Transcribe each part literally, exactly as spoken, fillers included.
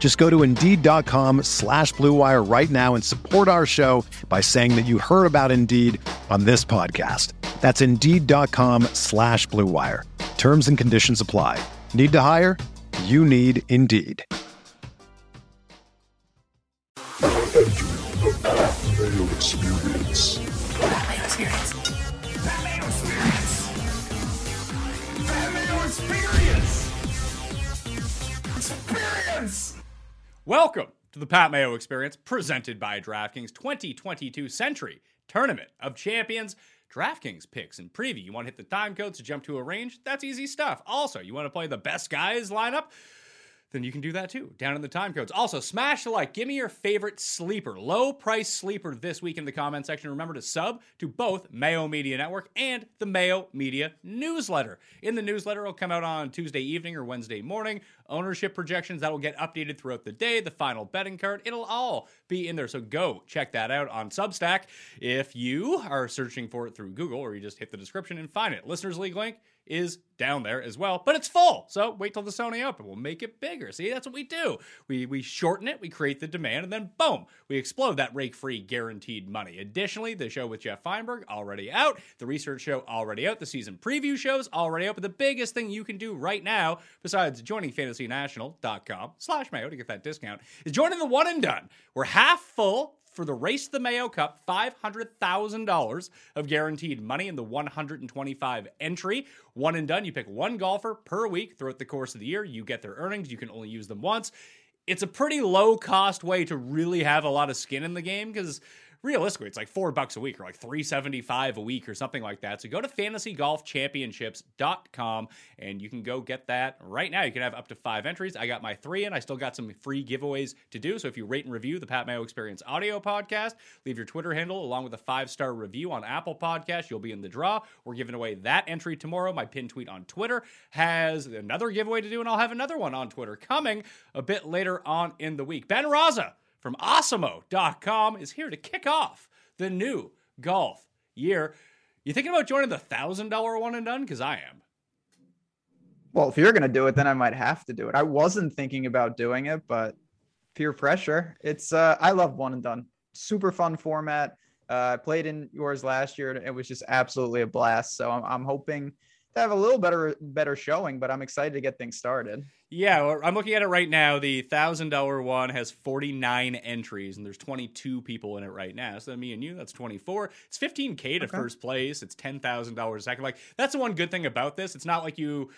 Just go to Indeed.com slash Blue Wire right now and support our show by saying that you heard about Indeed on this podcast. That's Indeed.com slash Blue Wire. Terms and conditions apply. Need to hire? You need Indeed. The Pat Mayo Experience. Pat Mayo Experience. Pat Mayo Experience. Pat Mayo Experience. Experience. Welcome to the Pat Mayo Experience, presented by DraftKings twenty twenty-two Century Tournament of Champions. DraftKings picks and preview. You want to hit the time codes to jump to a range? That's easy stuff. Also, you want to play the best guys lineup? Then you can do that too, down in the time codes. Also, smash the like. Give me your favorite sleeper, low price sleeper this week in the comment section. Remember to sub to both Mayo Media Network and the Mayo Media Newsletter. In the newsletter, it'll come out on Tuesday evening or Wednesday morning. Ownership projections that will get updated throughout the day, the final betting card, it'll all be in there. So go check that out on Substack if you are searching for it through Google, or you just hit the description and find it. Listeners League link is down there as well, but it's full. So wait till the Sony Open. We'll make it bigger. See, that's what we do. We we shorten it, we create the demand, and then boom, we explode that rake-free guaranteed money. Additionally, the show with Jeff Feinberg already out, the research show already out, the season preview shows already out. But the biggest thing you can do right now, besides joining FantasyNational.com slash Mayo to get that discount, is joining the One and Done. We're half full for the Race to the Mayo Cup, five hundred thousand dollars of guaranteed money in the one hundred twenty-five entry. One and Done, you pick one golfer per week throughout the course of the year. You get their earnings. You can only use them once. It's a pretty low-cost way to really have a lot of skin in the game, because realistically, it's like four bucks a week, or like three seventy-five a week, or something like that. So go to fantasy golf championships dot com and you can go get that right now. You can have up to five entries. I got my three in. I still got some free giveaways to do. So if you rate and review the Pat Mayo Experience audio podcast, leave your Twitter handle along with a five-star review on Apple Podcasts, you'll be in the draw. We're giving away that entry tomorrow. My pinned tweet on Twitter has another giveaway to do, and I'll have another one on Twitter coming a bit later on in the week. Ben Raza from awesome o dot com is here to kick off the new golf year. You thinking about joining the one thousand dollars One and Done? Because I am. Well, if you're going to do it, then I might have to do it. I wasn't thinking about doing it, but peer pressure. It's uh, I love One and Done. Super fun format. Uh, I played in yours last year, and it was just absolutely a blast. So I'm, I'm hoping to have a little better better showing, but I'm excited to get things started. Yeah, I'm looking at it right now. The one thousand dollars one has forty-nine entries, and there's twenty-two people in it right now. So me and you, that's twenty-four. It's fifteen K to okay. first place. It's ten thousand dollars second. Like, that's the one good thing about this. It's not like you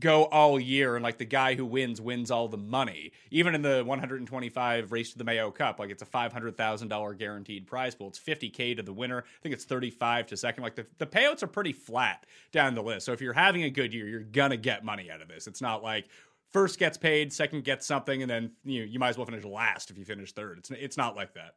go all year and like the guy who wins wins all the money. Even in the one hundred twenty-five Race to the Mayo Cup, like, it's a five hundred thousand dollars guaranteed prize pool. It's fifty K to the winner. I think it's thirty-five to second. Like, the, the payouts are pretty flat down the list. So if you're having a good year, you're gonna get money out of this. It's not like first gets paid, second gets something, and then you know, you might as well finish last if you finish third. It's it's not like that.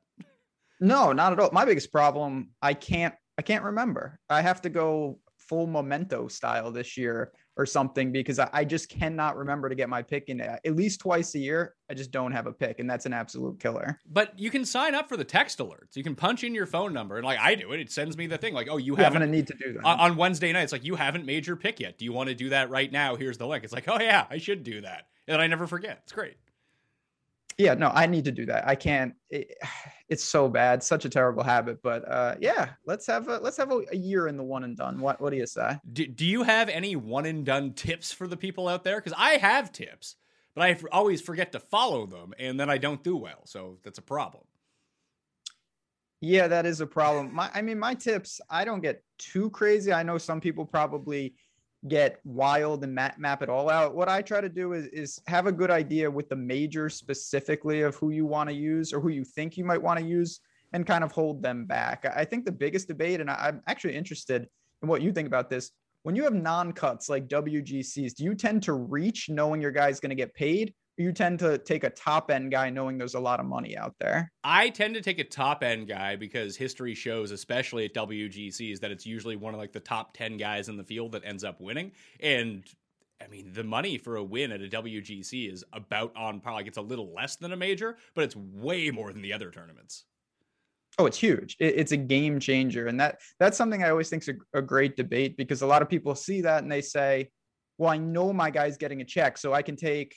No, not at all. My biggest problem, I can't I can't remember. I have to go full Memento style this year or something, because I, I just cannot remember to get my pick in. At least twice a year, I just don't have a pick, and that's an absolute killer. But you can sign up for the text alerts. You can punch in your phone number, and like I do it, it sends me the thing like, oh, you haven't. I'm gonna need to do that on Wednesday night. It's like, you haven't made your pick yet. Do you want to do that right now? Here's the link. It's like, oh yeah, I should do that, and I never forget. It's great. Yeah, no, I need to do that. I can't. It, it's so bad, such a terrible habit. But uh, yeah, let's have a let's have a, a year in the One and Done. What what do you say? Do, do you have any One and Done tips for the people out there? Because I have tips, but I always forget to follow them, and then I don't do well. So that's a problem. Yeah, that is a problem. My, I mean, my tips, I don't get too crazy. I know some people probably get wild and map, map it all out. What I try to do is, is have a good idea with the major specifically of who you want to use or who you think you might want to use and kind of hold them back. I think the biggest debate, and I, I'm actually interested in what you think about this, when you have non-cuts like W G Cs, do you tend to reach knowing your guy's going to get paid? You tend to take a top-end guy knowing there's a lot of money out there? I tend to take a top-end guy because history shows, especially at W G Cs, that it's usually one of like the top ten guys in the field that ends up winning. And I mean, the money for a win at a W G C is about on par. Like, it's a little less than a major, but it's way more than the other tournaments. Oh, it's huge. It, it's a game changer. And that that's something I always think is a, a great debate, because a lot of people see that and they say, well, I know my guy's getting a check, so I can take,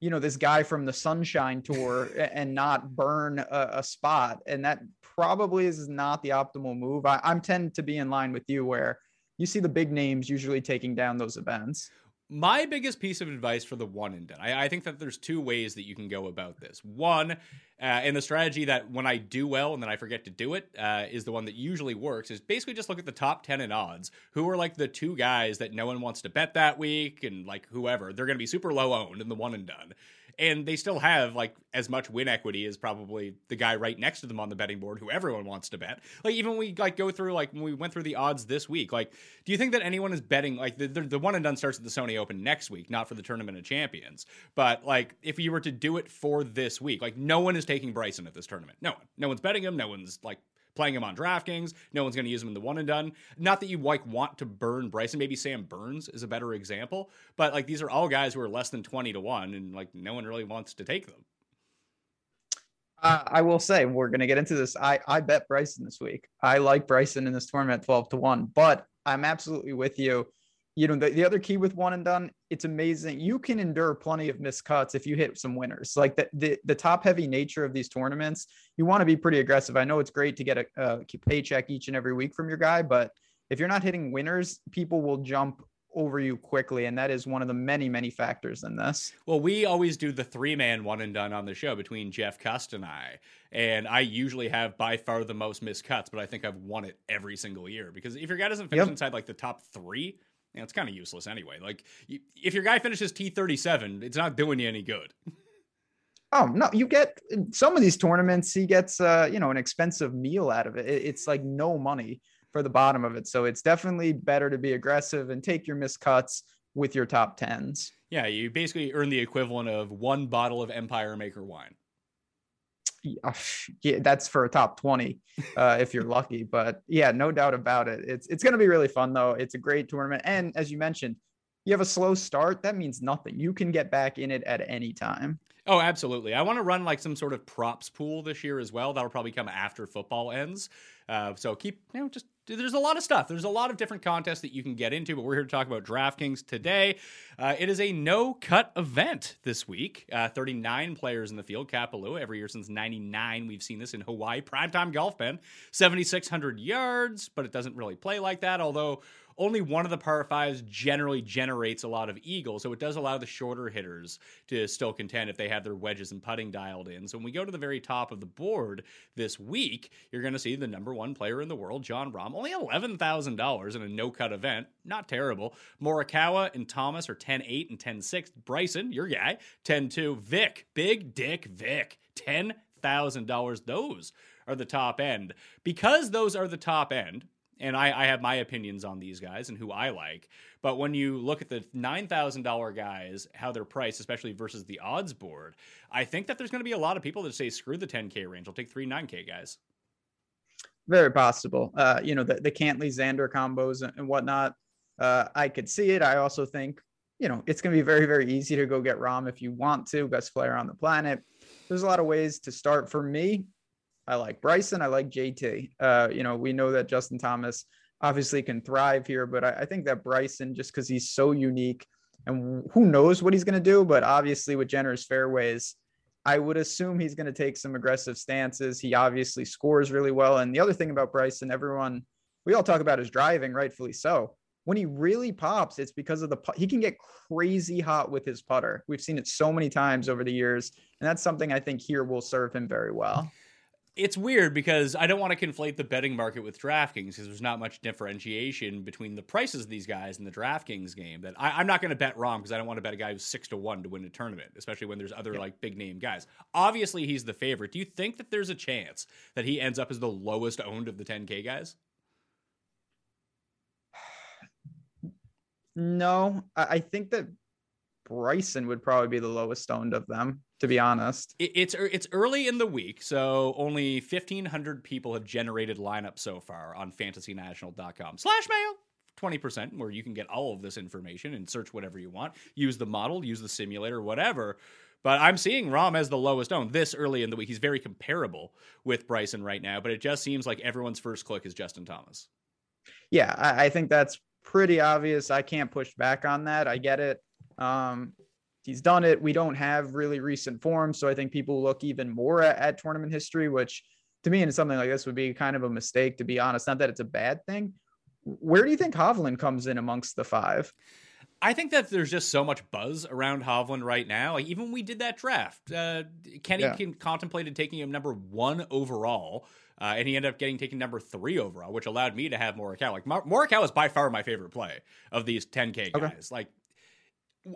you know, this guy from the Sunshine Tour and not burn a, a spot. And that probably is not the optimal move. I, I'm tend to be in line with you where you see the big names usually taking down those events. My biggest piece of advice for the one and done, I, I think that there's two ways that you can go about this. One, uh, and the strategy that when I do well and then I forget to do it uh, is the one that usually works, is basically just look at the top ten in odds, who are like the two guys that no one wants to bet that week, and like whoever, they're going to be super low owned in the one and done. And they still have like as much win equity as probably the guy right next to them on the betting board who everyone wants to bet. Like, even when we like go through, like when we went through the odds this week, like, do you think that anyone is betting like the, the, the one and done starts at the Sony Open next week, not for the Tournament of Champions, but like if you were to do it for this week, like no one is taking Bryson at this tournament. No one, no one's betting him. No one's like playing him on DraftKings. No one's going to use him in the one and done. Not that you like want to burn Bryson. Maybe Sam Burns is a better example, but like these are all guys who are less than twenty to one, and like no one really wants to take them. Uh, I will say, we're going to get into this. I, I bet Bryson this week. I like Bryson in this tournament twelve to one, but I'm absolutely with you. You know, the, the other key with one and done, it's amazing. You can endure plenty of missed cuts if you hit some winners. Like the the, the top heavy nature of these tournaments, you want to be pretty aggressive. I know it's great to get a, a paycheck each and every week from your guy, but if you're not hitting winners, people will jump over you quickly, and that is one of the many, many factors in this. Well, we always do the three-man one and done on the show between Jeff Cust and I, and I usually have by far the most missed cuts, but I think I've won it every single year, because if your guy doesn't finish yep. inside like the top three, you know, it's kind of useless anyway. Like, if your guy finishes T thirty-seven, it's not doing you any good. Oh, no, you get some of these tournaments, he gets, uh, you know, an expensive meal out of it. It's like no money for the bottom of it. So it's definitely better to be aggressive and take your missed cuts with your top tens. Yeah, you basically earn the equivalent of one bottle of Empire Maker wine. Yeah, that's for a top twenty uh, if you're lucky, but yeah, no doubt about it. It's it's going to be really fun though. It's a great tournament. And as you mentioned, you have a slow start. That means nothing. You can get back in it at any time. Oh, absolutely. I want to run like some sort of props pool this year as well. That'll probably come after football ends. Uh, so keep, you know, just there's a lot of stuff. There's a lot of different contests that you can get into, but we're here to talk about DraftKings today. Uh, it is a no-cut event this week. Uh, thirty-nine players in the field. Kapalua, every year since ninety-nine, we've seen this in Hawaii. Primetime golf, Ben. seventy-six hundred yards, but it doesn't really play like that, although only one of the par fives generally generates a lot of eagles, so it does allow the shorter hitters to still contend if they have their wedges and putting dialed in. So when we go to the very top of the board this week, you're going to see the number one player in the world, Jon Rahm, only eleven thousand dollars in a no-cut event. Not terrible. Morikawa and Thomas are ten eight and ten six. Bryson, your guy, ten two. Vic, big dick Vic, ten thousand dollars. Those are the top end. Because those are the top end, and I, I have my opinions on these guys and who I like, but when you look at the nine thousand dollars guys, how they're priced, especially versus the odds board, I think that there's going to be a lot of people that say, screw the ten K range. I'll take three nine K guys. Very possible. Uh, you know, the, the Cantlay Xander combos and whatnot. Uh, I could see it. I also think, you know, it's going to be very, very easy to go get Rahm if you want to. Best player on the planet. There's a lot of ways to start. For me, I like Bryson. I like J T. Uh, you know, we know that Justin Thomas obviously can thrive here, but I, I think that Bryson, just because he's so unique and who knows what he's going to do, but obviously with generous fairways, I would assume he's going to take some aggressive stances. He obviously scores really well. And the other thing about Bryson, everyone, we all talk about his driving, rightfully so. When he really pops, it's because of the put- he can get crazy hot with his putter. We've seen it so many times over the years, and that's something I think here will serve him very well. it's weird because I don't want to conflate the betting market with DraftKings because there's not much differentiation between the prices of these guys and the DraftKings game. That I, I'm not going to bet Rahm because I don't want to bet a guy who's six to one to win a tournament, especially when there's other yep. like big name guys. Obviously, he's the favorite. Do you think that there's a chance that he ends up as the lowest owned of the ten K guys? No, I think that Bryson would probably be the lowest owned of them, to be honest. It's it's early in the week, so only fifteen hundred people have generated lineups so far on fantasynational.com slash mail. twenty percent where you can get all of this information and search whatever you want. Use the model, use the simulator, whatever. But I'm seeing Rahm as the lowest owned this early in the week. He's very comparable with Bryson right now, but it just seems like everyone's first click is Justin Thomas. Yeah, I, I think that's pretty obvious. I can't push back on that. I get it. Um, he's done it. We don't have really recent form. So I think people look even more at, at tournament history, which to me in something like this would be kind of a mistake, to be honest. Not that it's a bad thing. Where do you think Hovland comes in amongst the five? I think that there's just so much buzz around Hovland right now. Like even we did that draft. Uh, Kenny yeah. contemplated taking him number one overall. Uh, and he ended up getting taken number three overall, which allowed me to have Morikawa. Like Morikawa is by far my favorite play of these ten K guys. Okay. Like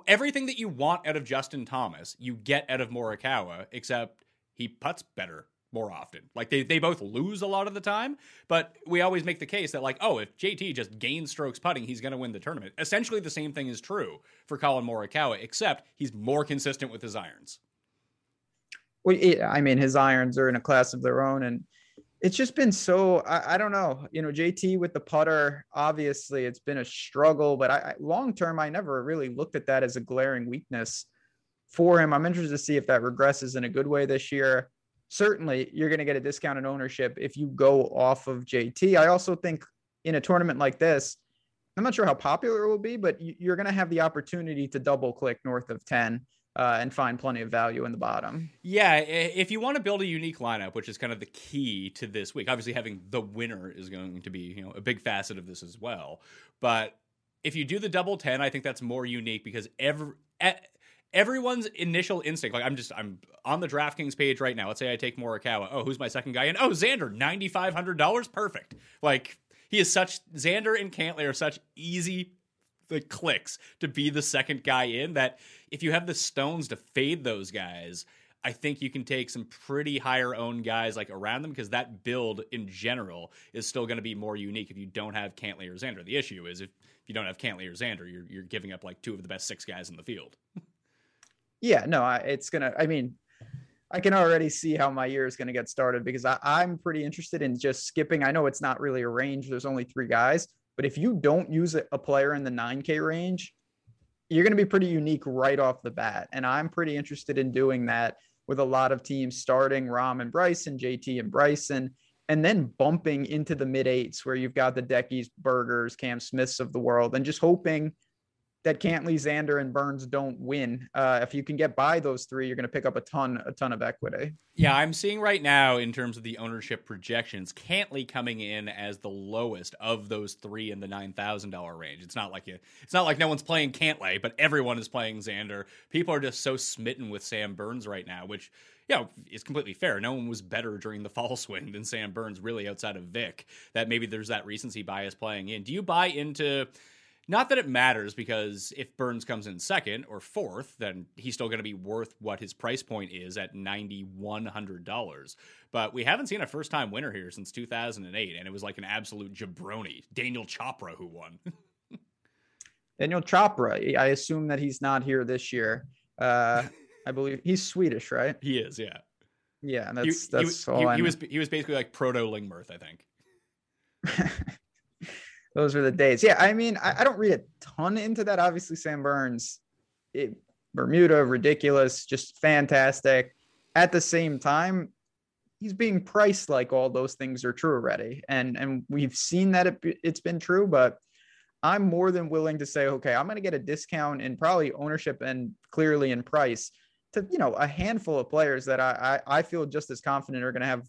everything that you want out of Justin Thomas, you get out of Morikawa, except he putts better more often. Like they, they both lose a lot of the time, but we always make the case that like, oh, if J T just gains strokes putting, he's going to win the tournament. Essentially the same thing is true for Colin Morikawa, except he's more consistent with his irons. Well, yeah, I mean, his irons are in a class of their own, and it's just been so, I, I don't know, you know, J T with the putter, obviously it's been a struggle, but I, I long-term, I never really looked at that as a glaring weakness for him. I'm interested to see if that regresses in a good way this year. Certainly you're going to get a discount in ownership if you go off of J T. I also think in a tournament like this, I'm not sure how popular it will be, but you're going to have the opportunity to double click north of ten. Uh, and find plenty of value in the bottom. Yeah, if you want to build a unique lineup, which is kind of the key to this week, obviously having the winner is going to be, you know, a big facet of this as well. But if you do the double ten, I think that's more unique because every everyone's initial instinct, like I'm just, I'm on the DraftKings page right now. Let's say I take Morikawa. Oh, who's my second guy? And oh, Xander, nine thousand five hundred dollars. Perfect. Like he is such, Xander and Cantlay are such easy the clicks to be the second guy in that if you have the stones to fade those guys, I think you can take some pretty higher owned guys like around them because that build in general is still going to be more unique if you don't have Cantlay or Xander. The issue is if, if you don't have Cantlay or Xander, you're you're giving up like two of the best six guys in the field. Yeah, no, I, it's going to, I mean, I can already see how my year is going to get started because I, I'm pretty interested in just skipping. I know it's not really a range. There's only three guys. But if you don't use a player in the nine K range, you're going to be pretty unique right off the bat. And I'm pretty interested in doing that with a lot of teams starting Rahm and Bryson, J T and Bryson, and then bumping into the mid eights where you've got the Deckies, Burgers, Cam Smiths of the world, and just hoping that Cantlay, Xander, and Burns don't win. Uh, if you can get by those three, you're going to pick up a ton, a ton of equity. Yeah, I'm seeing right now in terms of the ownership projections, Cantlay coming in as the lowest of those three in the nine thousand dollars range. It's not like you, it's not like no one's playing Cantlay, but everyone is playing Xander. People are just so smitten with Sam Burns right now, which you know, is completely fair. No one was better during the fall swing than Sam Burns, really outside of Vic. That maybe there's that recency bias playing in. Do you buy into? Not that it matters because if Burns comes in second or fourth, then he's still going to be worth what his price point is at nine thousand one hundred dollars. But we haven't seen a first-time winner here since two thousand eight, and it was like an absolute jabroni, Daniel Chopra, who won. Daniel Chopra, I assume that he's not here this year. Uh, I believe he's Swedish, right? He is, yeah. Yeah, and that's, he, that's he, all he, I he was He was basically like proto-Lingmurth, I think. Those were the days. Yeah, I mean, I, I don't read a ton into that. Obviously, Sam Burns, it, Bermuda, ridiculous, just fantastic. At the same time, he's being priced like all those things are true already. And and we've seen that it, it's been true, but I'm more than willing to say, okay, I'm going to get a discount in probably ownership and clearly in price to, you know, a handful of players that I I, I feel just as confident are going to have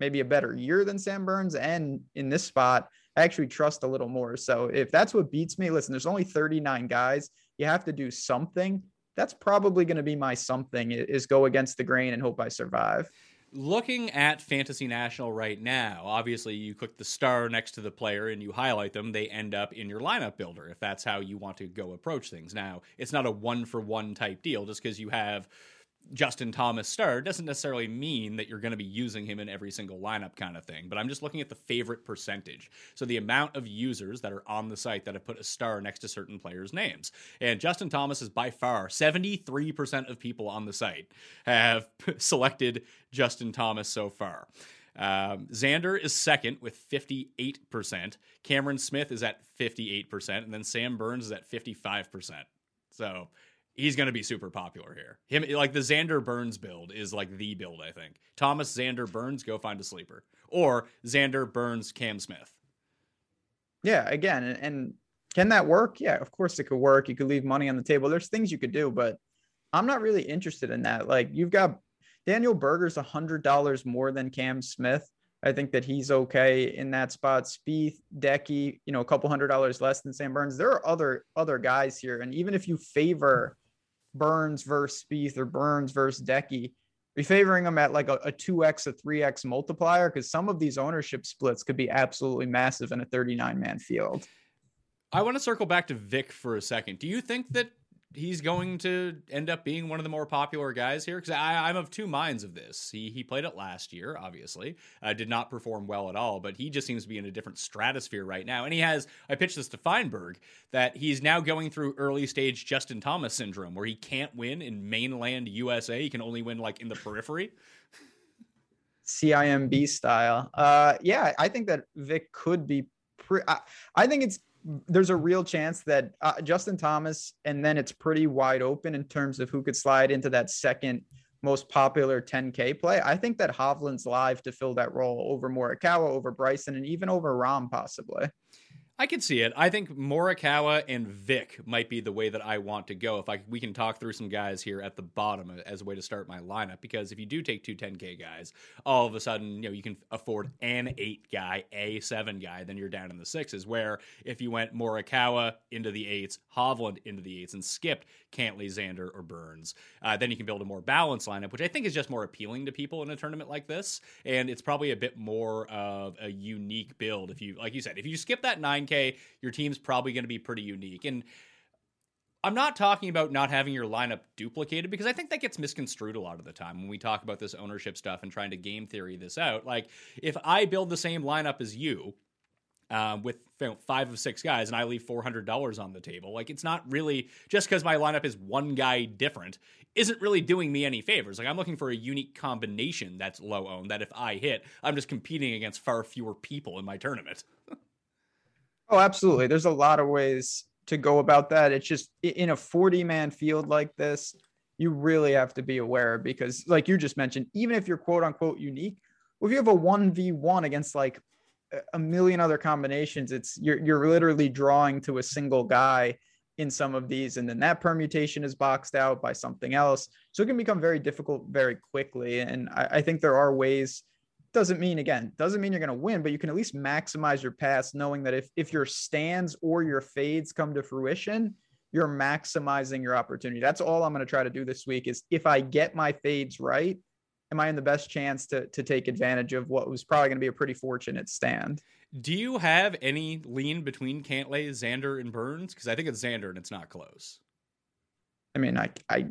maybe a better year than Sam Burns. And in this spot, I actually trust a little more. So if that's what beats me, listen, there's only thirty-nine guys. You have to do something. That's probably going to be my something is go against the grain and hope I survive. Looking at Fantasy National right now, obviously you click the star next to the player and you highlight them. They end up in your lineup builder if that's how you want to go approach things. Now, it's not a one-for-one type deal. Just because you have Justin Thomas starred doesn't necessarily mean that you're going to be using him in every single lineup kind of thing, but I'm just looking at the favorite percentage. So the amount of users that are on the site that have put a star next to certain players' names. And Justin Thomas is by far seventy-three percent of people on the site have selected Justin Thomas so far. Um, Xander is second with fifty-eight percent. Cameron Smith is at fifty-eight percent. And then Sam Burns is at fifty-five percent. So he's going to be super popular here. Him, like the Xander Burns build is like the build, I think. Thomas, Xander, Burns, go find a sleeper. Or Xander, Burns, Cam Smith. Yeah, again, and, and can that work? Yeah, of course it could work. You could leave money on the table. There's things you could do, but I'm not really interested in that. Like, you've got Daniel Berger's one hundred dollars more than Cam Smith. I think that he's okay in that spot. Spieth, Decky, you know, a couple hundred dollars less than Sam Burns. There are other other guys here. And even if you favor Burns versus Spieth or Burns versus Decky, be favoring them at like a, a two x, a three x multiplier, because some of these ownership splits could be absolutely massive in a thirty-nine man field. I want to circle back to Vic for a second. Do you think that he's going to end up being one of the more popular guys here? Because I'm of two minds of this. He he played it last year, obviously, uh, did not perform well at all, but he just seems to be in a different stratosphere right now. And he has, I pitched this to Feinberg, that he's now going through early stage Justin Thomas syndrome, where he can't win in mainland U S A. He can only win like in the periphery. C I M B style. Uh, yeah, I think that Vic could be, pre- I, I think it's, there's a real chance that uh, Justin Thomas, and then it's pretty wide open in terms of who could slide into that second most popular ten K play. I think that Hovland's live to fill that role over Morikawa, over Bryson, and even over Rahm possibly. I can see it. I think Morikawa and Vic might be the way that I want to go. If I, we can talk through some guys here at the bottom as a way to start my lineup, because if you do take two ten K guys, all of a sudden, you know, you can afford an eight guy, a seven guy, then you're down in the sixes, where if you went Morikawa into the eights, Hovland into the eights, and skipped Cantlay, Xander, or Burns, uh, then you can build a more balanced lineup, which I think is just more appealing to people in a tournament like this. And it's probably a bit more of a unique build. If you, like you said, if you skip that nine, okay, your team's probably going to be pretty unique. And I'm not talking about not having your lineup duplicated, because I think that gets misconstrued a lot of the time when we talk about this ownership stuff and trying to game theory this out. Like, if I build the same lineup as you uh, with you know, five of six guys and I leave four hundred dollars on the table, like, it's not really, just because my lineup is one guy different, isn't really doing me any favors. Like, I'm looking for a unique combination that's low owned, that if I hit, I'm just competing against far fewer people in my tournament. Oh, absolutely. There's a lot of ways to go about that. It's just in a forty man field like this, you really have to be aware, because like you just mentioned, even if you're quote unquote unique, well, if you have a one v one against like a million other combinations, it's you're, you're literally drawing to a single guy in some of these. And then that permutation is boxed out by something else. So it can become very difficult very quickly. And I, I think there are ways. Doesn't mean, again, doesn't mean you're going to win, but you can at least maximize your pass, knowing that if, if your stands or your fades come to fruition, you're maximizing your opportunity. That's all I'm going to try to do this week is, if I get my fades right, am I in the best chance to, to take advantage of what was probably going to be a pretty fortunate stand? Do you have any lean between Cantlay, Xander, and Burns? Because I think it's Xander and it's not close. I mean, I, I,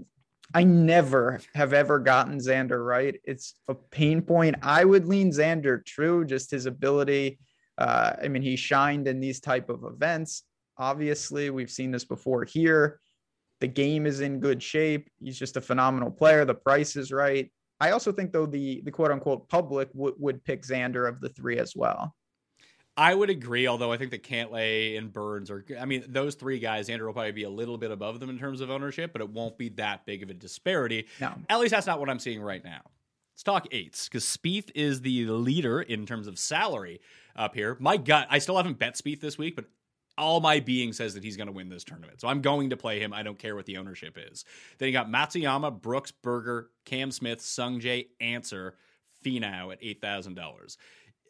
I never have ever gotten Xander right. It's a pain point. I would lean Xander true, just his ability. Uh, I mean, he shined in these type of events. Obviously, we've seen this before here. The game is in good shape. He's just a phenomenal player. The price is right. I also think, though, the the quote-unquote public w- would pick Xander of the three as well. I would agree, although I think that Cantlay and Burns are, I mean, those three guys, Xander will probably be a little bit above them in terms of ownership, but it won't be that big of a disparity. No. At least that's not what I'm seeing right now. Let's talk eights, because Spieth is the leader in terms of salary up here. My gut, I still haven't bet Spieth this week, but all my being says that he's going to win this tournament. So I'm going to play him. I don't care what the ownership is. Then you got Matsuyama, Brooks, Berger, Cam Smith, Sungjae, Answer, Finau at eight thousand dollars.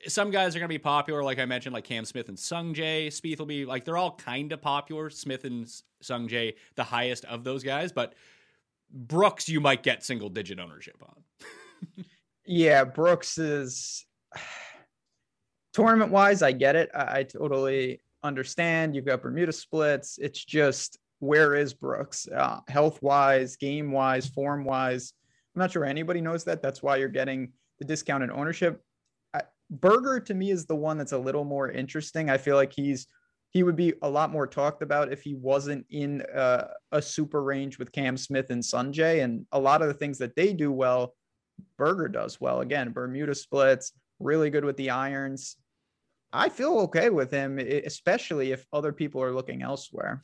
Some guys are going to be popular, like I mentioned, like Cam Smith and Sungjae. Spieth will be, like, they're all kind of popular. Smith and Sungjae, the highest of those guys. But Brooks, you might get single-digit ownership on. Yeah, Brooks is tournament wise. I get it. I, I totally understand. You've got Bermuda splits. It's just, where is Brooks uh, health wise, game wise, form wise? I'm not sure anybody knows that. That's why you're getting the discount in ownership. I, Berger to me is the one that's a little more interesting. I feel like he's, he would be a lot more talked about if he wasn't in uh, a super range with Cam Smith and Sungjae. And a lot of the things that they do well, Berger does well. Again, Bermuda splits, really good with the irons. I feel okay with him, especially if other people are looking elsewhere.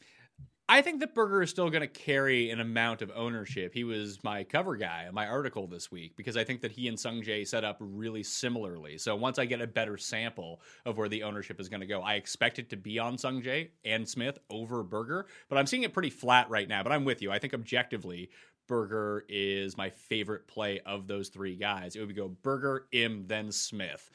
I think that Berger is still going to carry an amount of ownership. He was my cover guy in my article this week because I think that he and Sungjae set up really similarly. So once I get a better sample of where the ownership is going to go, I expect it to be on Sungjae and Smith over Berger, but I'm seeing it pretty flat right now. But I'm with you. I think objectively, Berger is my favorite play of those three guys. It would go Berger, M, then Smith.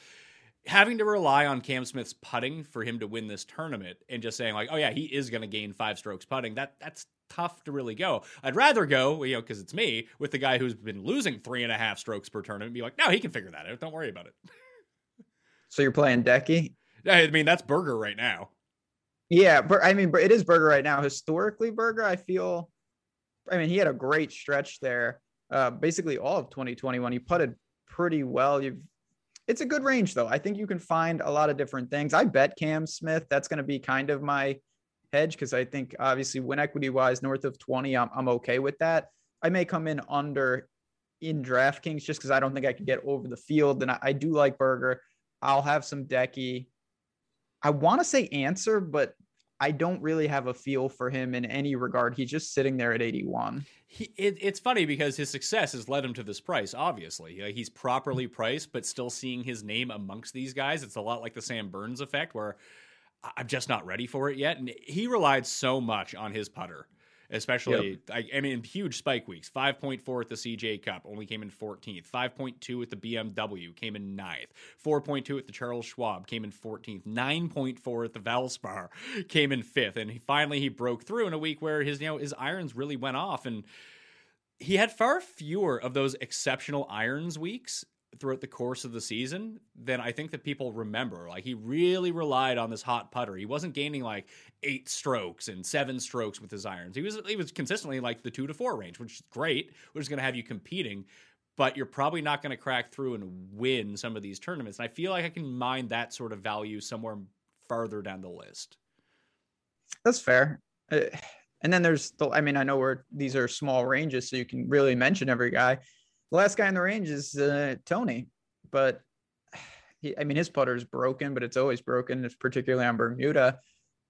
Having to rely on Cam Smith's putting for him to win this tournament and just saying like, oh yeah, he is going to gain five strokes putting. That that's tough to really go. I'd rather go, you know, cause it's me with the guy who's been losing three and a half strokes per tournament and be like, no, he can figure that out. Don't worry about it. So you're playing Decky? I mean, that's Berger right now. Yeah. But I mean, it is Berger right now. Historically, Berger, I feel, I mean, he had a great stretch there. Uh, basically all of twenty twenty-one, he putted pretty well. You've, It's a good range, though. I think you can find a lot of different things. I bet Cam Smith. That's going to be kind of my hedge because I think, obviously, win equity-wise, north of twenty, I'm, I'm okay with that. I may come in under in DraftKings just because I don't think I could get over the field. And I, I do like Berger. I'll have some Decky. I want to say answer, but I don't really have a feel for him in any regard. He's just sitting there at eighty-one. He, it, it's funny because his success has led him to this price, obviously. He's properly priced, but still seeing his name amongst these guys. It's a lot like the Sam Burns effect where I'm just not ready for it yet. And he relied so much on his putter, especially, yep. I, I mean, huge spike weeks. five point four at the C J Cup, only came in fourteenth. five point two at the B M W, came in ninth. four point two at the Charles Schwab, came in fourteenth. nine point four at the Valspar, came in fifth. And he, finally he broke through in a week where his, you know, his irons really went off. And he had far fewer of those exceptional irons weeks throughout the course of the season then I think that people remember. Like, he really relied on this hot putter. He wasn't gaining like eight strokes and seven strokes with his irons. He was, he was consistently like the two to four range, which is great, which is going to have you competing, but you're probably not going to crack through and win some of these tournaments. And I feel like I can mine that sort of value somewhere farther down the list. That's fair. Uh, and then there's the, I mean, I know where these are small ranges, so you can really mention every guy. The last guy in the range is uh, Tony, but he, I mean, his putter is broken, but it's always broken. It's particularly on Bermuda.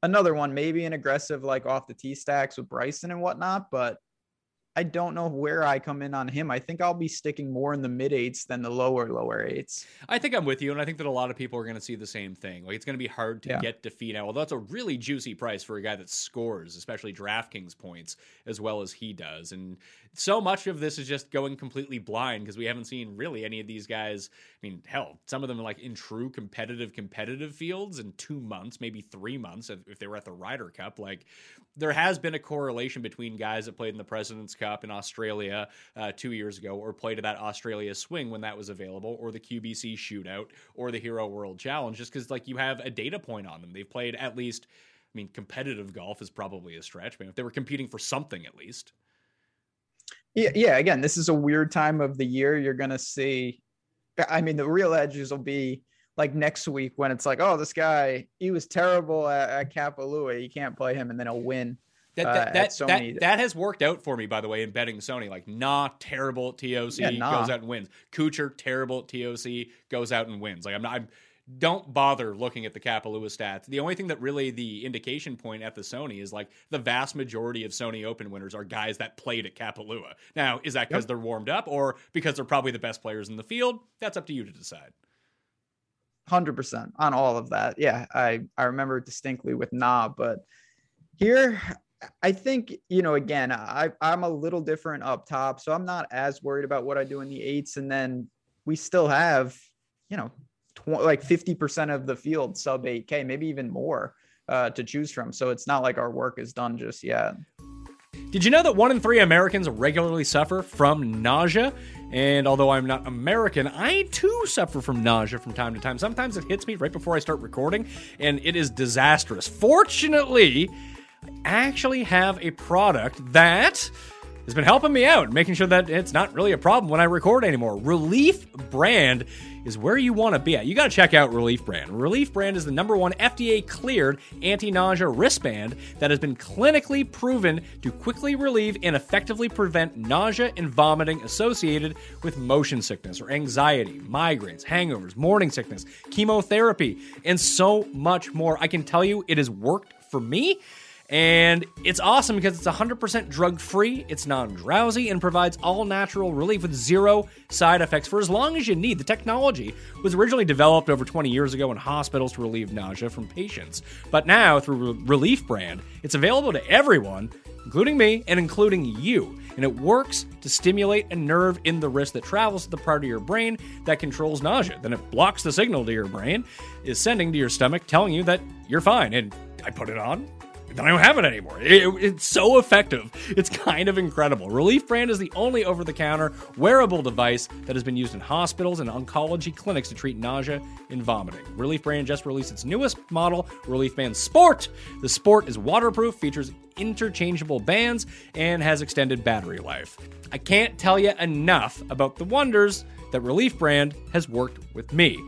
Another one, maybe an aggressive, like off the tee stacks with Bryson and whatnot, but I don't know where I come in on him. I think I'll be sticking more in the mid eights than the lower, lower eights. I think I'm with you. And I think that a lot of people are going to see the same thing. Like, it's going to be hard to yeah. get to feed out. Although that's a really juicy price for a guy that scores, especially DraftKings points, as well as he does. And so much of this is just going completely blind because we haven't seen really any of these guys. I mean, hell, some of them are like in true competitive, competitive fields in two months, maybe three months if they were at the Ryder Cup. Like, there has been a correlation between guys that played in the President's Cup in Australia uh, two years ago, or play to that Australia swing when that was available, or the Q B C shootout, or the Hero World Challenge, just because like you have a data point on them. They've played at least, I mean, competitive golf is probably a stretch, but I mean, if they were competing for something at least. Yeah, yeah. Again, this is a weird time of the year. You're going to see, I mean, the real edges will be like next week when it's like, oh, this guy, he was terrible at, at Kapalua. You can't play him, and then he'll win. That that, uh, that, that that has worked out for me, by the way, in betting Sony. Like, Nah, terrible at T O C, yeah, nah. goes out and wins. Kuchar, terrible at T O C, goes out and wins. Like, I'm not, I'm, don't bother looking at the Kapalua stats. The only thing that really the indication point at the Sony is like the vast majority of Sony Open winners are guys that played at Kapalua. Now, is that because yep. they're warmed up or because they're probably the best players in the field? That's up to you to decide. one hundred percent on all of that. Yeah, I, I remember distinctly with Nah, but here, I think, you know, again, I, I'm a little different up top, so I'm not as worried about what I do in the eights. And then we still have, you know, tw- like fifty percent of the field sub eight K, maybe even more uh, to choose from. So it's not like our work is done just yet. Did you know that one in three Americans regularly suffer from nausea? And although I'm not American, I too suffer from nausea from time to time. Sometimes it hits me right before I start recording, and it is disastrous. Fortunately, I actually have a product that has been helping me out, making sure that it's not really a problem when I record anymore. Relief Brand is where you want to be at. You got to check out Relief Brand. Relief Brand is the number one F D A-cleared anti-nausea wristband that has been clinically proven to quickly relieve and effectively prevent nausea and vomiting associated with motion sickness or anxiety, migraines, hangovers, morning sickness, chemotherapy, and so much more. I can tell you it has worked for me. And it's awesome because it's one hundred percent drug-free, it's non-drowsy, and provides all-natural relief with zero side effects for as long as you need. The technology was originally developed over twenty years ago in hospitals to relieve nausea from patients. But now, through Relief Brand, it's available to everyone, including me and including you. And it works to stimulate a nerve in the wrist that travels to the part of your brain that controls nausea. Then it blocks the signal to your brain, is sending to your stomach, telling you that you're fine. And I put it on. Then I don't have it anymore. It, it, it's so effective. It's kind of incredible. Relief Brand is the only over-the-counter wearable device that has been used in hospitals and oncology clinics to treat nausea and vomiting. Relief Brand just released its newest model, Relief Band Sport. The Sport is waterproof, features interchangeable bands, and has extended battery life. I can't tell you enough about the wonders that Relief Brand has worked with me.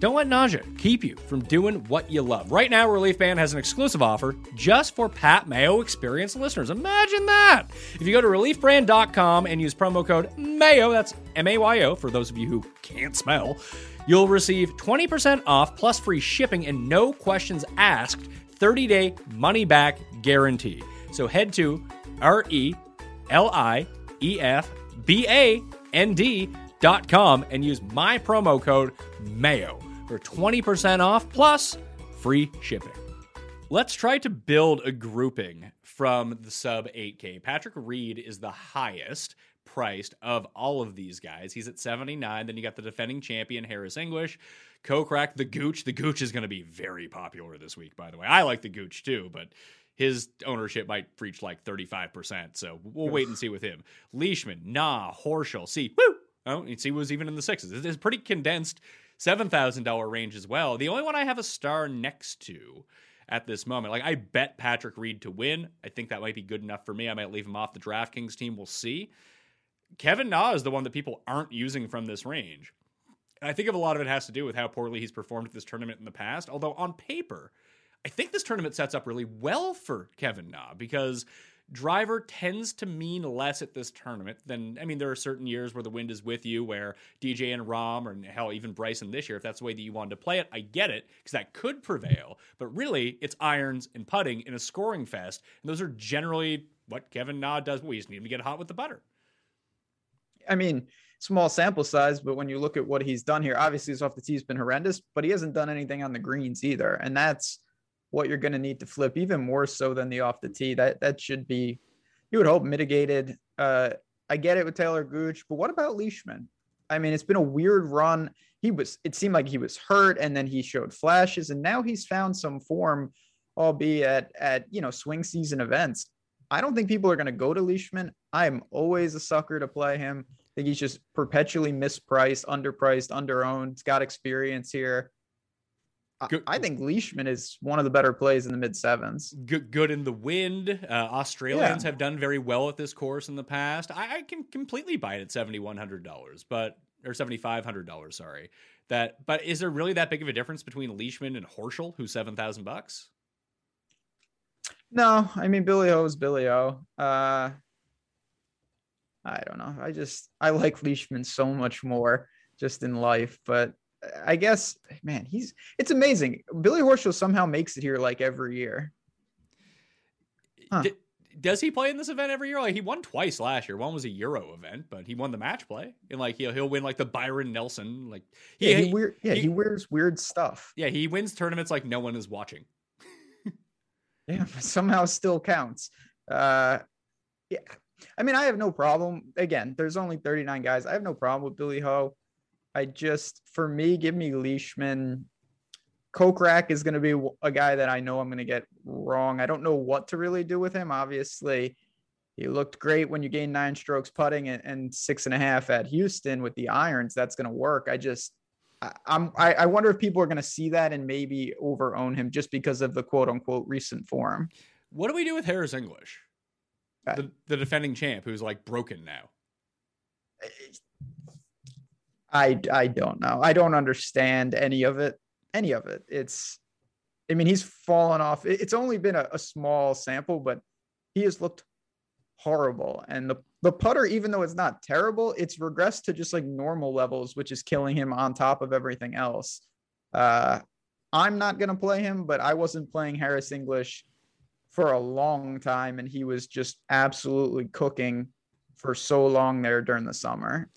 Don't let nausea keep you from doing what you love. Right now, Relief Band has an exclusive offer just for Pat Mayo Experience listeners. Imagine that! If you go to relief brand dot com and use promo code MAYO, that's M A Y O, for those of you who can't smell, you'll receive twenty percent off plus free shipping and no questions asked thirty day money-back guarantee. So head to R E L I E F B A N D dot com and use my promo code MAYO for twenty percent off plus free shipping. Let's try to build a grouping from the sub eight K. Patrick Reed is the highest priced of all of these guys. He's at seventy-nine. Then you got the defending champion, Harris English, Kokrak, the Gooch. The Gooch is going to be very popular this week, by the way. I like the Gooch too, but his ownership might reach like thirty-five percent. So we'll wait and see with him. Leishman, Nah, Horschel, see, woo! Oh, and Siwoo was even in the sixes. It's a pretty condensed seven thousand dollars range as well. The only one I have a star next to at this moment, like I bet Patrick Reed to win. I think that might be good enough for me. I might leave him off the DraftKings team. We'll see. Kevin Na is the one that people aren't using from this range. And I think of a lot of it has to do with how poorly he's performed at this tournament in the past. Although on paper, I think this tournament sets up really well for Kevin Na because driver tends to mean less at this tournament than, I mean, there are certain years where the wind is with you, where D J and Rahm, or hell, even Bryson this year, if that's the way that you wanted to play it, I get it, because that could prevail. But really, it's irons and putting in a scoring fest, and those are generally what Kevin Na does. We just need him to get hot with the putter. I mean, small sample size, but when you look at what he's done here, obviously his off the tee has been horrendous, but he hasn't done anything on the greens either, and that's what you're going to need to flip, even more so than the off the tee. That that should be, you would hope, mitigated. Uh, I get it with Taylor Gooch, but what about Leishman? I mean, it's been a weird run. He was, it seemed like he was hurt, and then he showed flashes, and now he's found some form, albeit at, at you know, swing season events. I don't think people are going to go to Leishman. I'm always a sucker to play him. I think he's just perpetually mispriced, underpriced, underowned. He's got experience here. Good. I think Leishman is one of the better plays in the mid sevens. Good, good in the wind. Uh, Australians yeah. have done very well at this course in the past. I, I can completely buy it at seventy-one hundred dollars, but or seventy-five hundred dollars. Sorry, that. But is there really that big of a difference between Leishman and Horschel, who's seven thousand bucks? No, I mean Billy O's Billy O. Uh, I don't know. I just I like Leishman so much more just in life, but I guess, man, he's, it's amazing. Billy Horschel somehow makes it here like every year. Huh. D- does he play in this event every year? Like he won twice last year. One was a Euro event, but he won the match play and like, he'll, he'll win like the Byron Nelson. Like he, yeah, he, he, weird, yeah, he, he wears weird stuff. Yeah. He wins tournaments like no one is watching. Yeah. But somehow still counts. Uh, yeah. I mean, I have no problem. Again, there's only thirty-nine guys. I have no problem with Billy Ho. I just, for me, give me Leishman. Kokrak is going to be a guy that I know I'm going to get wrong. I don't know what to really do with him. Obviously, He looked great when you gain nine strokes putting and, and six and a half at Houston with the irons. That's going to work. I just, I, I'm, I, I wonder if people are going to see that and maybe overown him just because of the quote unquote recent form. What do we do with Harris English, uh, the, the defending champ, who's like broken now? I, I don't know. I don't understand any of it. Any of it. It's, I mean, he's fallen off. It's only been a, a small sample, but he has looked horrible. And the, the putter, even though it's not terrible, it's regressed to just like normal levels, which is killing him on top of everything else. Uh, I'm not going to play him, but I wasn't playing Harris English for a long time. And he was just absolutely cooking for so long there during the summer.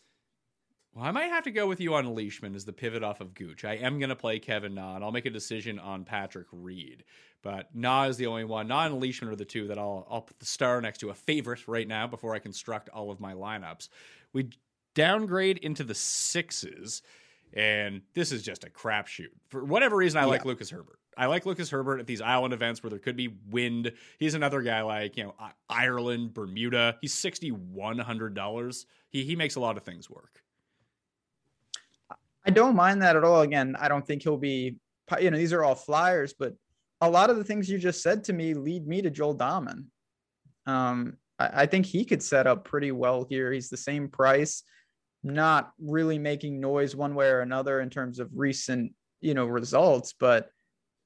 Well, I might have to go with you on Leishman as the pivot off of Gooch. I am going to play Kevin Na, and I'll make a decision on Patrick Reed. But Na is the only one. Na and Leishman are the two that I'll, I'll put the star next to a favorite right now before I construct all of my lineups. We downgrade into the sixes, and this is just a crapshoot. For whatever reason, I yeah. like Lucas Herbert. I like Lucas Herbert at these island events where there could be wind. He's another guy like, you know, Ireland, Bermuda. He's six thousand one hundred dollars. He, he makes a lot of things work. I don't mind that at all. Again, I don't think he'll be, you know, these are all flyers, but a lot of the things you just said to me lead me to Joel Damon. Um, I, I think he could set up pretty well here. He's the same price, not really making noise one way or another in terms of recent, you know, results, but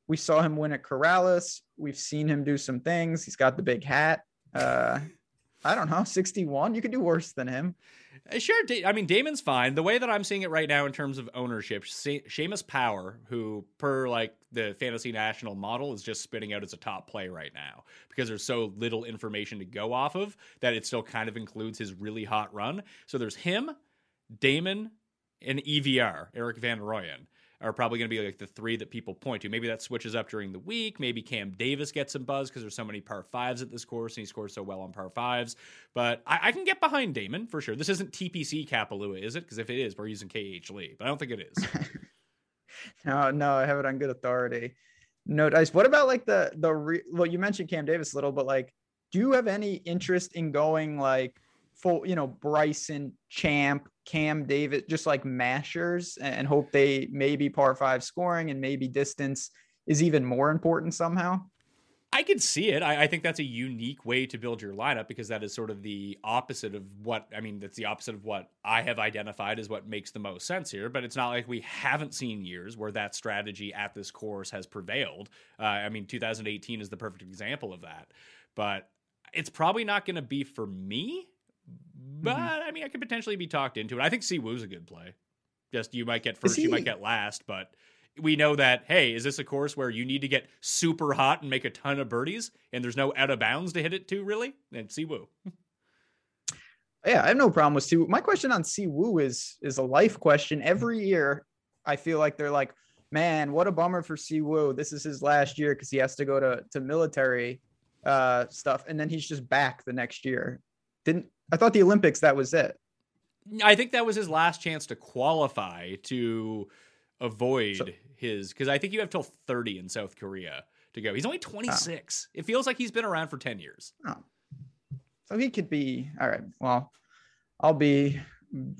we saw him win at Corrales. We've seen him do some things. He's got the big hat. Uh, I don't know, sixty-one. You could do worse than him. Sure. I mean, Damon's fine. The way that I'm seeing it right now in terms of ownership, Se- Seamus Power, who per like the Fantasy National model is just spitting out as a top play right now because there's so little information to go off of that it still kind of includes his really hot run. So there's him, Damon, and E V R, Eric Van Rooyen, are probably going to be like the three that people point to. Maybe that switches up during the week. Maybe Cam Davis gets some buzz because there's so many par fives at this course and he scores so well on par fives. But I, I can get behind Damon for sure. This isn't T P C Kapalua, is it? Because if it is, we're using K H Lee, but I don't think it is. no, no, I have it on good authority. No dice. What about like the, the, re- well, you mentioned Cam Davis a little, but like, do you have any interest in going like full, you know, Bryson, Champ, Cam Davis, just like mashers, and hope they maybe par five scoring and maybe distance is even more important somehow? I could see it. I, I think that's a unique way to build your lineup because that is sort of the opposite of what, I mean, that's the opposite of what I have identified as what makes the most sense here, but it's not like we haven't seen years where that strategy at this course has prevailed. Uh, I mean, two thousand eighteen is the perfect example of that, but it's probably not going to be for me. But mm-hmm. I mean, I could potentially be talked into it. I think Siwoo's a good play. Just you might get first, he... you might get last, but we know that, hey, is this a course where you need to get super hot and make a ton of birdies and there's no out of bounds to hit it to really? And Siwoo. Yeah, I have no problem with Siwoo. My question on Siwoo is, is a life question. Every year, I feel like they're like, man, what a bummer for Siwoo. This is his last year because he has to go to, to military uh, stuff. And then he's just back the next year. Didn't, I thought the Olympics, that was it. I think that was his last chance to qualify to avoid so, his, because I think you have till thirty in South Korea to go. He's only twenty-six. Oh. It feels like he's been around for ten years. Oh. So he could be, all right, well, I'll be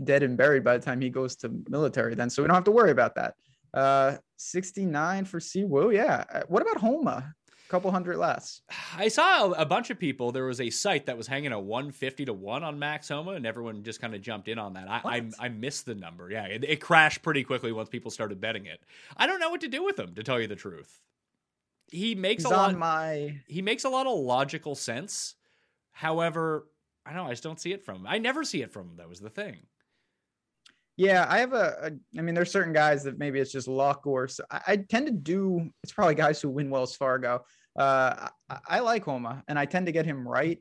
dead and buried by the time he goes to military then, so we don't have to worry about that. Uh, sixty-nine for Siwoo, yeah. What about Homa? Couple hundred less. I saw a bunch of people. There was a site that was hanging a one fifty to one on Max Homa, and everyone just kind of jumped in on that. I, I I missed the number. Yeah, it, it crashed pretty quickly once people started betting it. I don't know what to do with him, to tell you the truth. He makes He's a lot. On my... He makes a lot of logical sense. However, I don't know. I just don't see it from him. I never see it from him. That was the thing. Yeah, I have a, a, I mean, there's certain guys that maybe it's just luck or so I, I tend to do, it's probably guys who win Wells Fargo. Uh, I, I like Homa and I tend to get him right.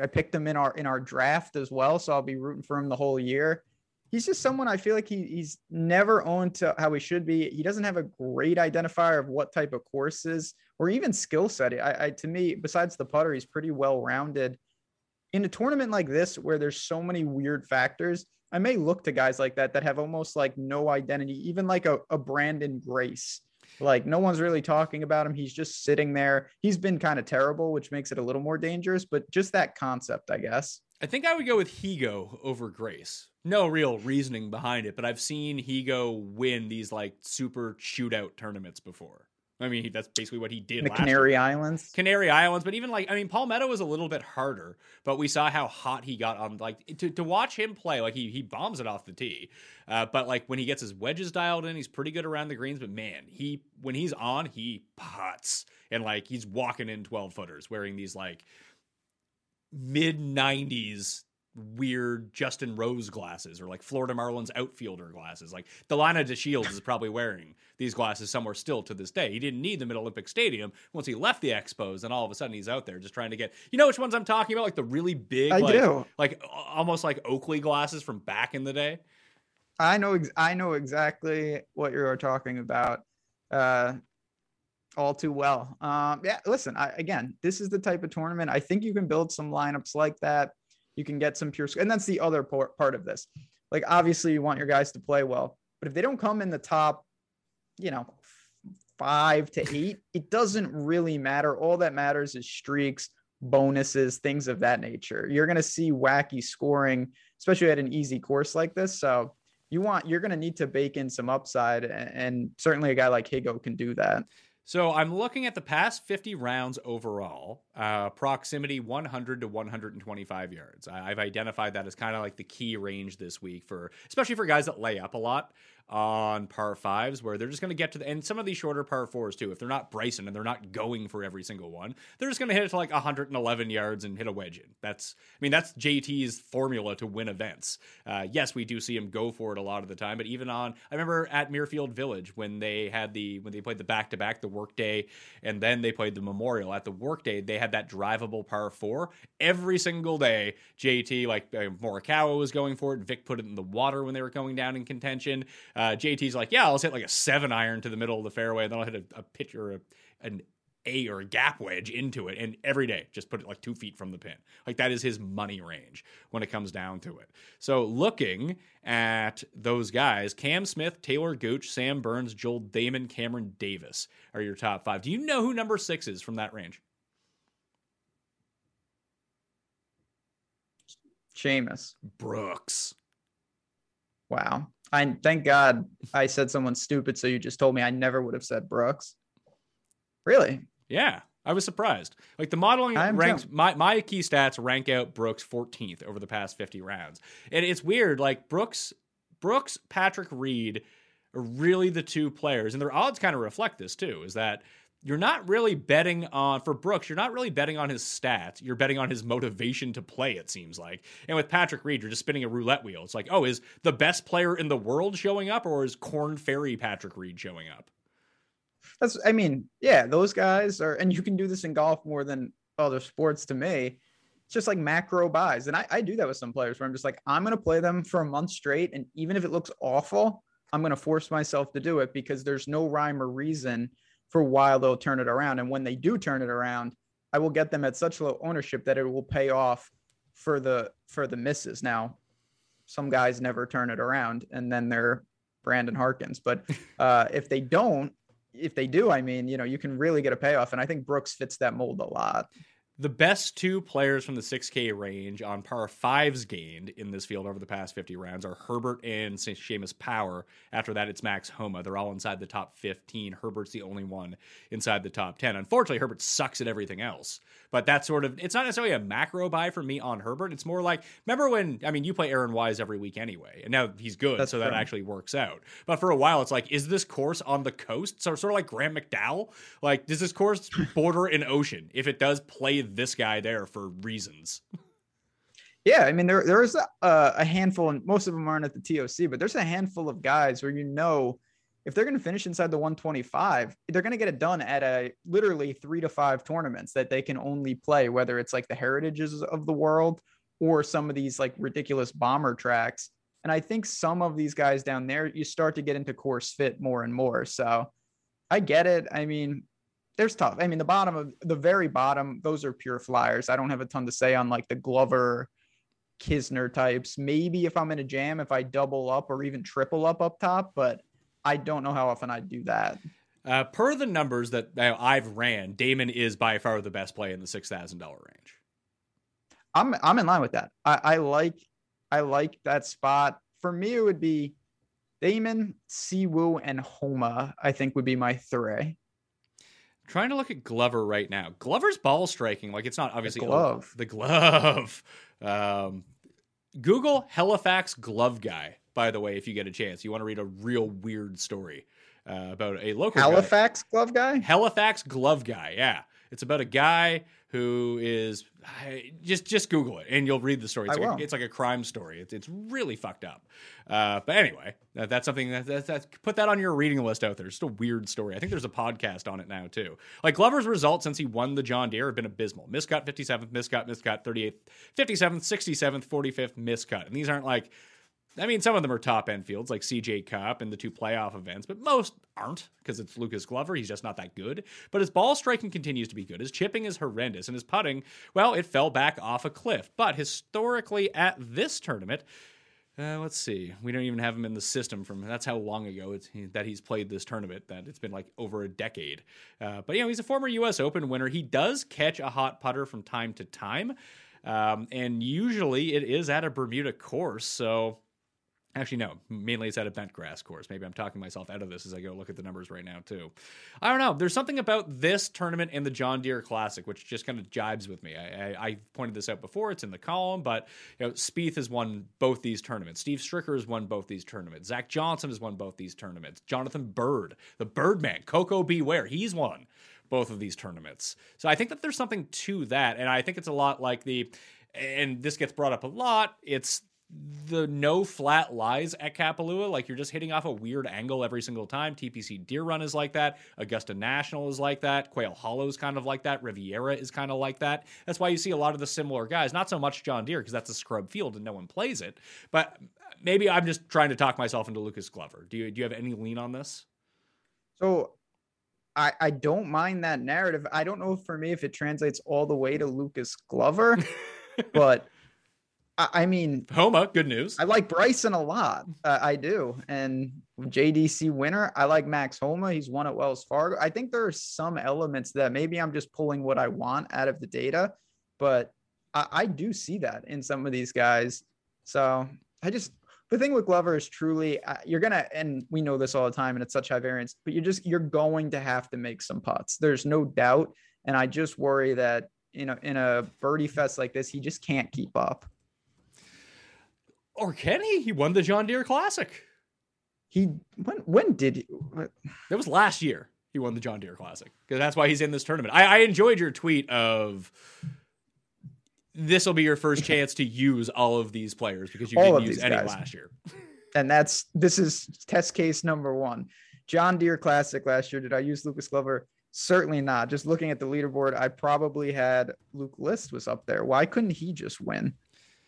I picked him in our, in our draft as well. So I'll be rooting for him the whole year. He's just someone I feel like he, he's never owned to how he should be. He doesn't have a great identifier of what type of courses or even skill set. I, I, to me, besides the putter, he's pretty well-rounded. In a tournament like this, where there's so many weird factors, I may look to guys like that, that have almost like no identity, even like a, a Brandon Grace, Like, no one's really talking about him. He's just sitting there. He's been kind of terrible, which makes it a little more dangerous, but just that concept, I guess. I think I would go with Higo over Grace. No real reasoning behind it, but I've seen Higo win these like super shootout tournaments before. I mean, that's basically what he did the last Canary year. Islands. Canary Islands. But even like, I mean, Palmetto was a little bit harder, but we saw how hot he got on, like to, to watch him play, like he, he bombs it off the tee. Uh, but like when he gets his wedges dialed in, he's pretty good around the greens, but man, he, when he's on, he pots and like, he's walking in twelve footers wearing these like mid nineties weird Justin Rose glasses or like Florida Marlins outfielder glasses. Like Delana DeShields is probably wearing these glasses somewhere still to this day. He didn't need them at Olympic Stadium. Once he left the Expos, and all of a sudden he's out there just trying to get, you know which ones I'm talking about? Like the really big, I like, do. like almost like Oakley glasses from back in the day. I know. Ex- I know exactly what you're talking about. Uh, all too well. Um, yeah. Listen, I, again, this is the type of tournament. I think you can build some lineups like that. You can get some pure, and that's the other part of this. Like, obviously, you want your guys to play well, but if they don't come in the top, you know, five to eight, it doesn't really matter. All that matters is streaks, bonuses, things of that nature. You're going to see wacky scoring, especially at an easy course like this. So you want, you're going to need to bake in some upside, and, and certainly a guy like Higo can do that. So I'm looking at the past fifty rounds overall, uh, proximity one hundred to one hundred twenty-five yards. I, I've identified that as kind of like the key range this week for, especially for guys that lay up a lot on par fives, where they're just going to get to the, and some of these shorter par fours too, if they're not Bryson and they're not going for every single one, they're just going to hit it to like one hundred eleven yards and hit a wedge in. That's, I mean, that's J T's formula to win events. Uh, yes, we do see him go for it a lot of the time, but even on, I remember at Muirfield Village when they had the, when they played the back-to-back, the Workday, and then they played the Memorial. At the Workday, they had that drivable par four every single day. J T, like uh, Morikawa was going for it. Vic put it in the water when they were going down in contention. Uh, J T's like, yeah, I'll just hit like a seven iron to the middle of the fairway, and then I'll hit a, a pitch or a, an A or a gap wedge into it. And every day, just put it like two feet from the pin. Like that is his money range when it comes down to it. So looking at those guys, Cam Smith, Taylor Gooch, Sam Burns, Joel Damon, Cameron Davis are your top five. Do you know who number six is from that range? Seamus. Brooks. Wow. I thank God I said someone stupid, so you just told me. I never would have said Brooks. Really? Yeah, I was surprised. Like the modeling ranks, my, my key stats rank out Brooks fourteenth over the past fifty rounds. And it's weird, like Brooks, Brooks, Patrick Reed are really the two players, and their odds kind of reflect this too, is that you're not really betting on, for Brooks, you're not really betting on his stats. You're betting on his motivation to play, it seems like. And with Patrick Reed, you're just spinning a roulette wheel. It's like, oh, is the best player in the world showing up, or is Corn Ferry Patrick Reed showing up? That's, I mean, yeah, those guys are, and you can do this in golf more than other sports to me. It's just like macro buys. And I, I do that with some players where I'm just like, I'm going to play them for a month straight. And even if it looks awful, I'm going to force myself to do it, because there's no rhyme or reason for a while they'll turn it around. And when they do turn it around, I will get them at such low ownership that it will pay off for the, for the misses. Now, some guys never turn it around, and then they're Brandon Harkins. But uh, if they don't, if they do, I mean, you know, you can really get a payoff. And I think Brooks fits that mold a lot. The best two players from the six K range on par fives gained in this field over the past fifty rounds are Herbert and Seamus Power. After that, it's Max Homa. They're all inside the top fifteen. Herbert's the only one inside the top ten. Unfortunately, Herbert sucks at everything else. But that's sort of, it's not necessarily a macro buy for me on Herbert. It's more like, remember when, I mean, you play Aaron Wise every week anyway, and now he's good, that's so true. That actually works out. But for a while, it's like, is this course on the coast? So sort of like Graham McDowell. Like, does this course border an ocean? If it does, play this guy there for reasons. Yeah, I mean, there there is a, a handful, and most of them aren't at the T O C, but there's a handful of guys where, you know, if they're going to finish inside the one twenty-five, they're going to get it done at a literally three to five tournaments that they can only play, whether it's like the Heritages of the world or some of these like ridiculous bomber tracks. And I think some of these guys down there, you start to get into course fit more and more. So I get it. I mean, there's tough. I mean, the bottom of the very bottom, those are pure flyers. I don't have a ton to say on like the Glover, Kisner types. Maybe if I'm in a jam, if I double up or even triple up up top, but I don't know how often I do that. Uh, per the numbers that I've ran, Damon is by far the best play in the six thousand dollars range. I'm I'm in line with that. I, I like I like that spot. For me, it would be Damon, Siwoo, and Homa, I think would be my three. Trying to look at Glover right now. Glover's ball striking, like it's not obviously the glove. Oh, the glove. Um, Google Halifax glove guy, by the way, if you get a chance. You want to read a real weird story uh, about a local Halifax guy. glove guy? Halifax glove guy, yeah. It's about a guy who is just just Google it and you'll read the story. It's, like a, it's like a crime story. It's it's really fucked up. Uh, but anyway, that, that's something that, that that's put that on your reading list out there. It's just a weird story. I think there's a podcast on it now too. Like Glover's results since he won the John Deere have been abysmal. Miscut fifty-seventh, miscut, miscut thirty-eighth, fifty-seventh, sixty-seventh, forty-fifth, miscut. And these aren't like, I mean, some of them are top end fields like C J Cup and the two playoff events, but most aren't because it's Lucas Glover. He's just not that good, but his ball striking continues to be good. His chipping is horrendous and his putting, well, it fell back off a cliff, but historically at this tournament, uh, let's see, we don't even have him in the system from, that's how long ago it's, that he's played this tournament, that it's been like over a decade. Uh, but you know, he's a former U S Open winner. He does catch a hot putter from time to time. Um, and usually it is at a Bermuda course. So Actually, no, mainly it's at a bent grass course. Maybe I'm talking myself out of this as I go look at the numbers right now, too. I don't know. There's something about this tournament and the John Deere Classic, which just kind of jibes with me. I, I, I pointed this out before. It's in the column, but you know, Spieth has won both these tournaments. Steve Stricker has won both these tournaments. Zach Johnson has won both these tournaments. Jonathan Bird, the Birdman, Coco Beware, he's won both of these tournaments. So I think that there's something to that, and I think it's a lot like the, and this gets brought up a lot, it's the no flat lies at Kapalua. Like you're just hitting off a weird angle every single time. T P C Deer Run is like that. Augusta National is like that. Quail Hollow is kind of like that. Riviera is kind of like that. That's why you see a lot of the similar guys, not so much John Deere because that's a scrub field and no one plays it, but maybe I'm just trying to talk myself into Lucas Glover. Do you, do you have any lean on this? So I, I don't mind that narrative. I don't know for me if it translates all the way to Lucas Glover, but I mean, Homa, good news. I like Bryson a lot. Uh, I do. And J D C winner. I like Max Homa. He's won at Wells Fargo. I think there are some elements that maybe I'm just pulling what I want out of the data, but I, I do see that in some of these guys. So I just, the thing with Glover is truly uh, you're going to, and we know this all the time and it's such high variance, but you're just, you're going to have to make some putts. There's no doubt. And I just worry that, you know, in a birdie fest like this, he just can't keep up. Or can he? He won the John Deere Classic. He when when did he? That was last year. He won the John Deere Classic because that's why he's in this tournament. I, I enjoyed your tweet of this will be your first chance to use all of these players because you all didn't use any guys last year. And that's this is test case number one. John Deere Classic last year. Did I use Lucas Glover? Certainly not. Just looking at the leaderboard, I probably had Luke List was up there. Why couldn't he just win?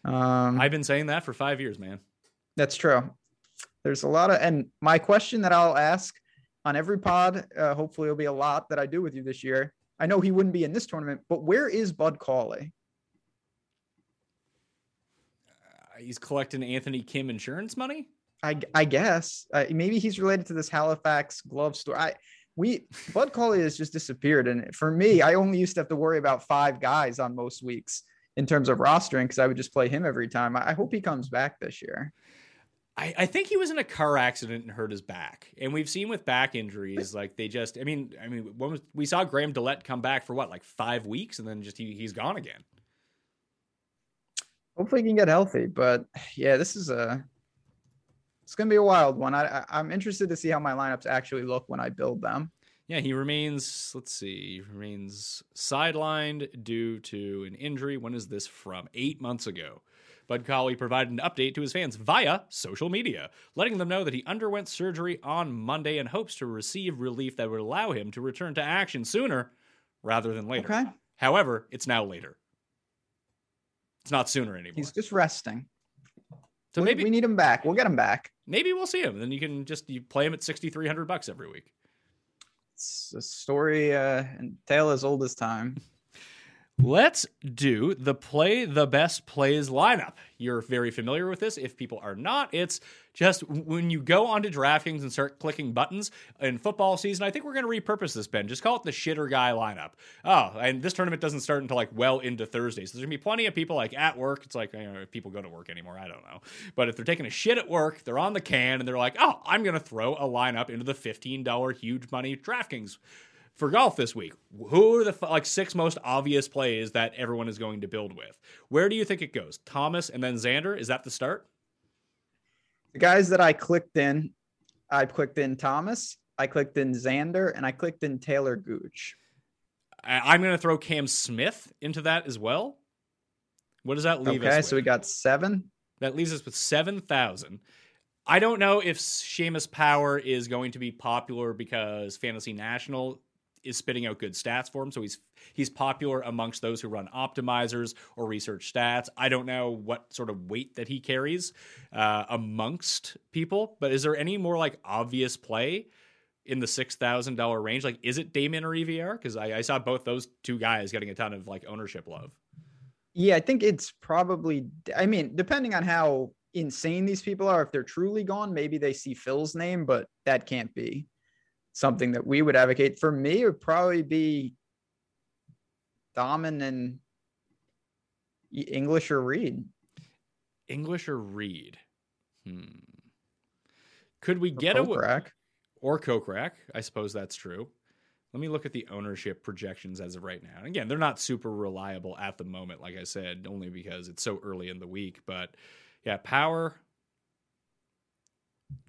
Um, I've been saying that for five years, man. That's true. There's a lot of, and my question that I'll ask on every pod, uh, hopefully it'll be a lot that I do with you this year. I know he wouldn't be in this tournament, but where is Bud Cauley? Uh, he's collecting Anthony Kim insurance money. I, I guess uh, maybe he's related to this Halifax glove store. I, we, Bud Cauley has just disappeared. And for me, I only used to have to worry about five guys on most weeks in terms of rostering, because I would just play him every time. I hope he comes back this year. I, I think he was in a car accident and hurt his back. And we've seen with back injuries, like they just, I mean, I mean, when was, we saw Graham Dillette come back for what, like five weeks and then just he, he's gone again. Hopefully he can get healthy, but yeah, this is a, it's going to be a wild one. I, I, I'm interested to see how my lineups actually look when I build them. Yeah, he remains, let's see, he remains sidelined due to an injury. When is this from? Eight months ago. Bud Cauley provided an update to his fans via social media, letting them know that he underwent surgery on Monday and hopes to receive relief that would allow him to return to action sooner rather than later. Okay. However, it's now later. It's not sooner anymore. He's just resting. So we, maybe we need him back. We'll get him back. Maybe we'll see him. Then you can just you play him at sixty-three hundred bucks every week. It's a story uh, and tale as old as time. Let's do the play the best plays lineup. You're very familiar with this. If people are not, it's just when you go onto DraftKings and start clicking buttons in football season. I think we're going to repurpose this, Ben. Just call it the shitter guy lineup. Oh, and this tournament doesn't start until like well into Thursday. So there's going to be plenty of people like at work. It's like, you know, if people go to work anymore, I don't know. But if they're taking a shit at work, they're on the can and they're like, oh, I'm going to throw a lineup into the fifteen dollars huge money DraftKings for golf this week. Who are the like six most obvious plays that everyone is going to build with? Where do you think it goes? Thomas and then Xander? Is that the start? The guys that I clicked in, I clicked in Thomas, I clicked in Xander, and I clicked in Taylor Gooch. I- I'm going to throw Cam Smith into that as well. What does that leave okay, us with? Okay, so we got seven. That leaves us with seven thousand. I don't know if Seamus Power is going to be popular because FantasyNational is spitting out good stats for him. So he's, he's popular amongst those who run optimizers or research stats. I don't know what sort of weight that he carries uh, amongst people, but is there any more like obvious play in the six thousand dollars range? Like, is it Damon or E V R? Cause I, I saw both those two guys getting a ton of like ownership love. Yeah. I think it's probably, I mean, depending on how insane these people are, if they're truly gone, maybe they see Phil's name, but that can't be something that we would advocate. For me, it would probably be Damon and English or Reed. English or Reed. Hmm. Could we or get Kokrak. A or Kokrak? I suppose that's true. Let me look at the ownership projections as of right now. And again, they're not super reliable at the moment, like I said, only because it's so early in the week. But yeah, Power,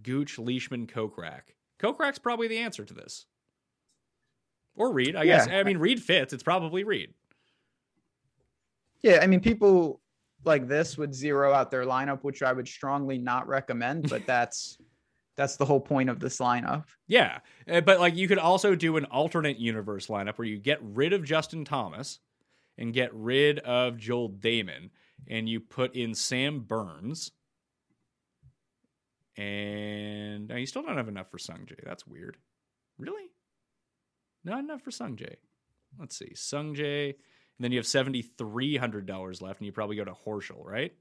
Gooch, Leishman, Kokrak. Kokrak's probably the answer to this. Or Reed, I yeah. guess. I mean, Reed fits. It's probably Reed. Yeah, I mean, people like this would zero out their lineup, which I would strongly not recommend, but that's that's the whole point of this lineup. Yeah, but like you could also do an alternate universe lineup where you get rid of Justin Thomas and get rid of Joel Damon, and you put in Sam Burns. And no, you still don't have enough for Sungjae. That's weird. Really? Not enough for Sungjae. Let's see. Sungjae. And then you have seven thousand three hundred dollars left, and you probably go to Horschel, right?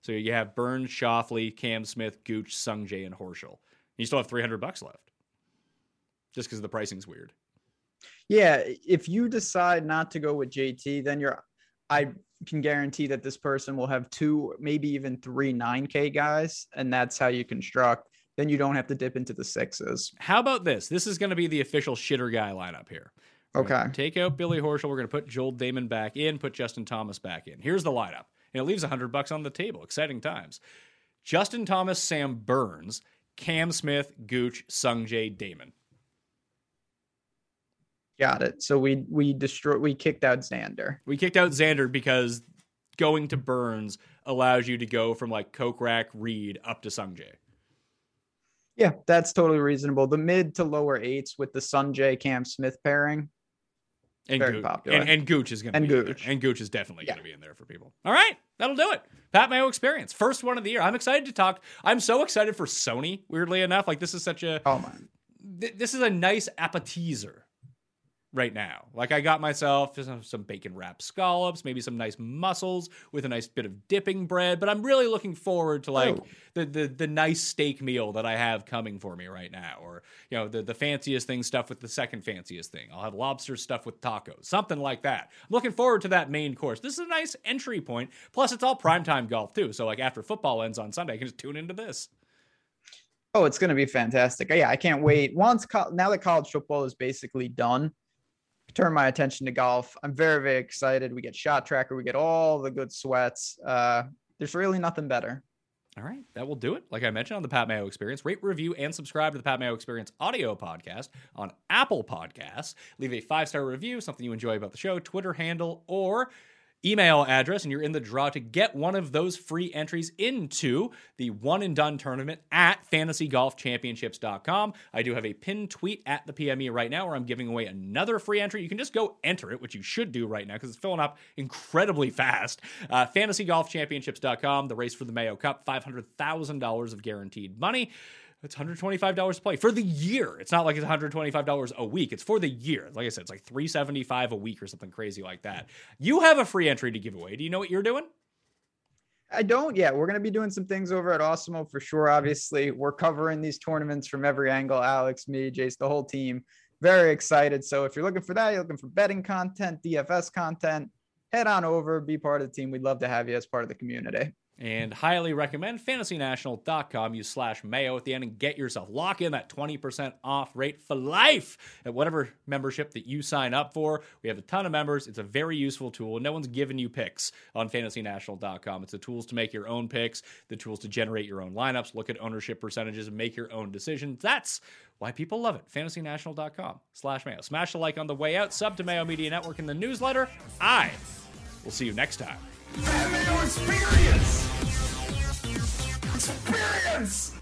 So you have Burns, Shoffley, Cam Smith, Gooch, Sungjae, and Horschel. And you still have three hundred bucks left just because the pricing's weird. Yeah. If you decide not to go with J T, then you're, I can guarantee that this person will have two, maybe even three nine K guys, and that's how you construct. Then you don't have to dip into the sixes. How about this? This is going to be the official shitter guy lineup here. Okay. Take out Billy Horschel. We're going to put Joel Damon back in, put Justin Thomas back in. Here's the lineup. And it leaves one hundred bucks on the table. Exciting times. Justin Thomas, Sam Burns, Cam Smith, Gooch, Sungjae, Damon. Got it. So we we destroyed we kicked out Xander. We kicked out Xander because going to Burns allows you to go from like Kokrak, Reed up to Sungjae. Yeah, that's totally reasonable. The mid to lower eights with the Sungjae Cam Smith pairing. And very Gooch. Popular. And, and Gooch is going to be Gooch. in there. And Gooch is definitely yeah. going to be in there for people. All right, that'll do it. Pat Mayo Experience. First one of the year. I'm excited to talk. I'm so excited for Sony, weirdly enough. Like this is such a oh my. Th- this is a nice appetizer right now. Like I got myself some bacon wrapped scallops, maybe some nice mussels with a nice bit of dipping bread, but I'm really looking forward to like oh. the, the the nice steak meal that I have coming for me right now, or you know, the the fanciest thing stuff with the second fanciest thing. I'll have lobster stuff with tacos, something like that. I'm looking forward to that main course. This is a nice entry point. Plus it's all primetime golf too. So like after football ends on Sunday, I can just tune into this. Oh, it's going to be fantastic. Yeah, I can't wait. Once co- now that college football is basically done, turn my attention to golf. I'm very, very excited. We get Shot Tracker. We get all the good sweats. Uh, there's really nothing better. All right, that will do it. Like I mentioned on the Pat Mayo Experience, rate, review, and subscribe to the Pat Mayo Experience audio podcast on Apple Podcasts. Leave a five-star review, something you enjoy about the show, Twitter handle, or email address, and you're in the draw to get one of those free entries into the one and done tournament at fantasy golf championships dot com. I do have a pinned tweet at the P M E right now where I'm giving away another free entry. You can just go enter it, which you should do right now because it's filling up incredibly fast. Uh, fantasy golf championships dot com, the race for the Mayo Cup, five hundred thousand dollars of guaranteed money. It's one hundred twenty-five dollars to play for the year. It's not like it's one hundred twenty-five dollars a week. It's for the year. Like I said, it's like three hundred seventy-five dollars a week or something crazy like that. You have a free entry to give away. Do you know what you're doing? I don't yet. We're going to be doing some things over at Awesomeo for sure. Obviously, we're covering these tournaments from every angle. Alex, me, Jace, the whole team. Very excited. So if you're looking for that, you're looking for betting content, D F S content, head on over, be part of the team. We'd love to have you as part of the community. And highly recommend fantasy national dot com. Use slash Mayo at the end and get yourself lock in that twenty percent off rate for life at whatever membership that you sign up for. We have a ton of members. It's a very useful tool. No one's giving you picks on fantasy national dot com. It's the tools to make your own picks, the tools to generate your own lineups, look at ownership percentages, and make your own decisions. That's why people love it. fantasy national dot com slash Mayo. Smash the like on the way out. Sub to Mayo Media Network in the newsletter. I will see you next time. Experience! Experience!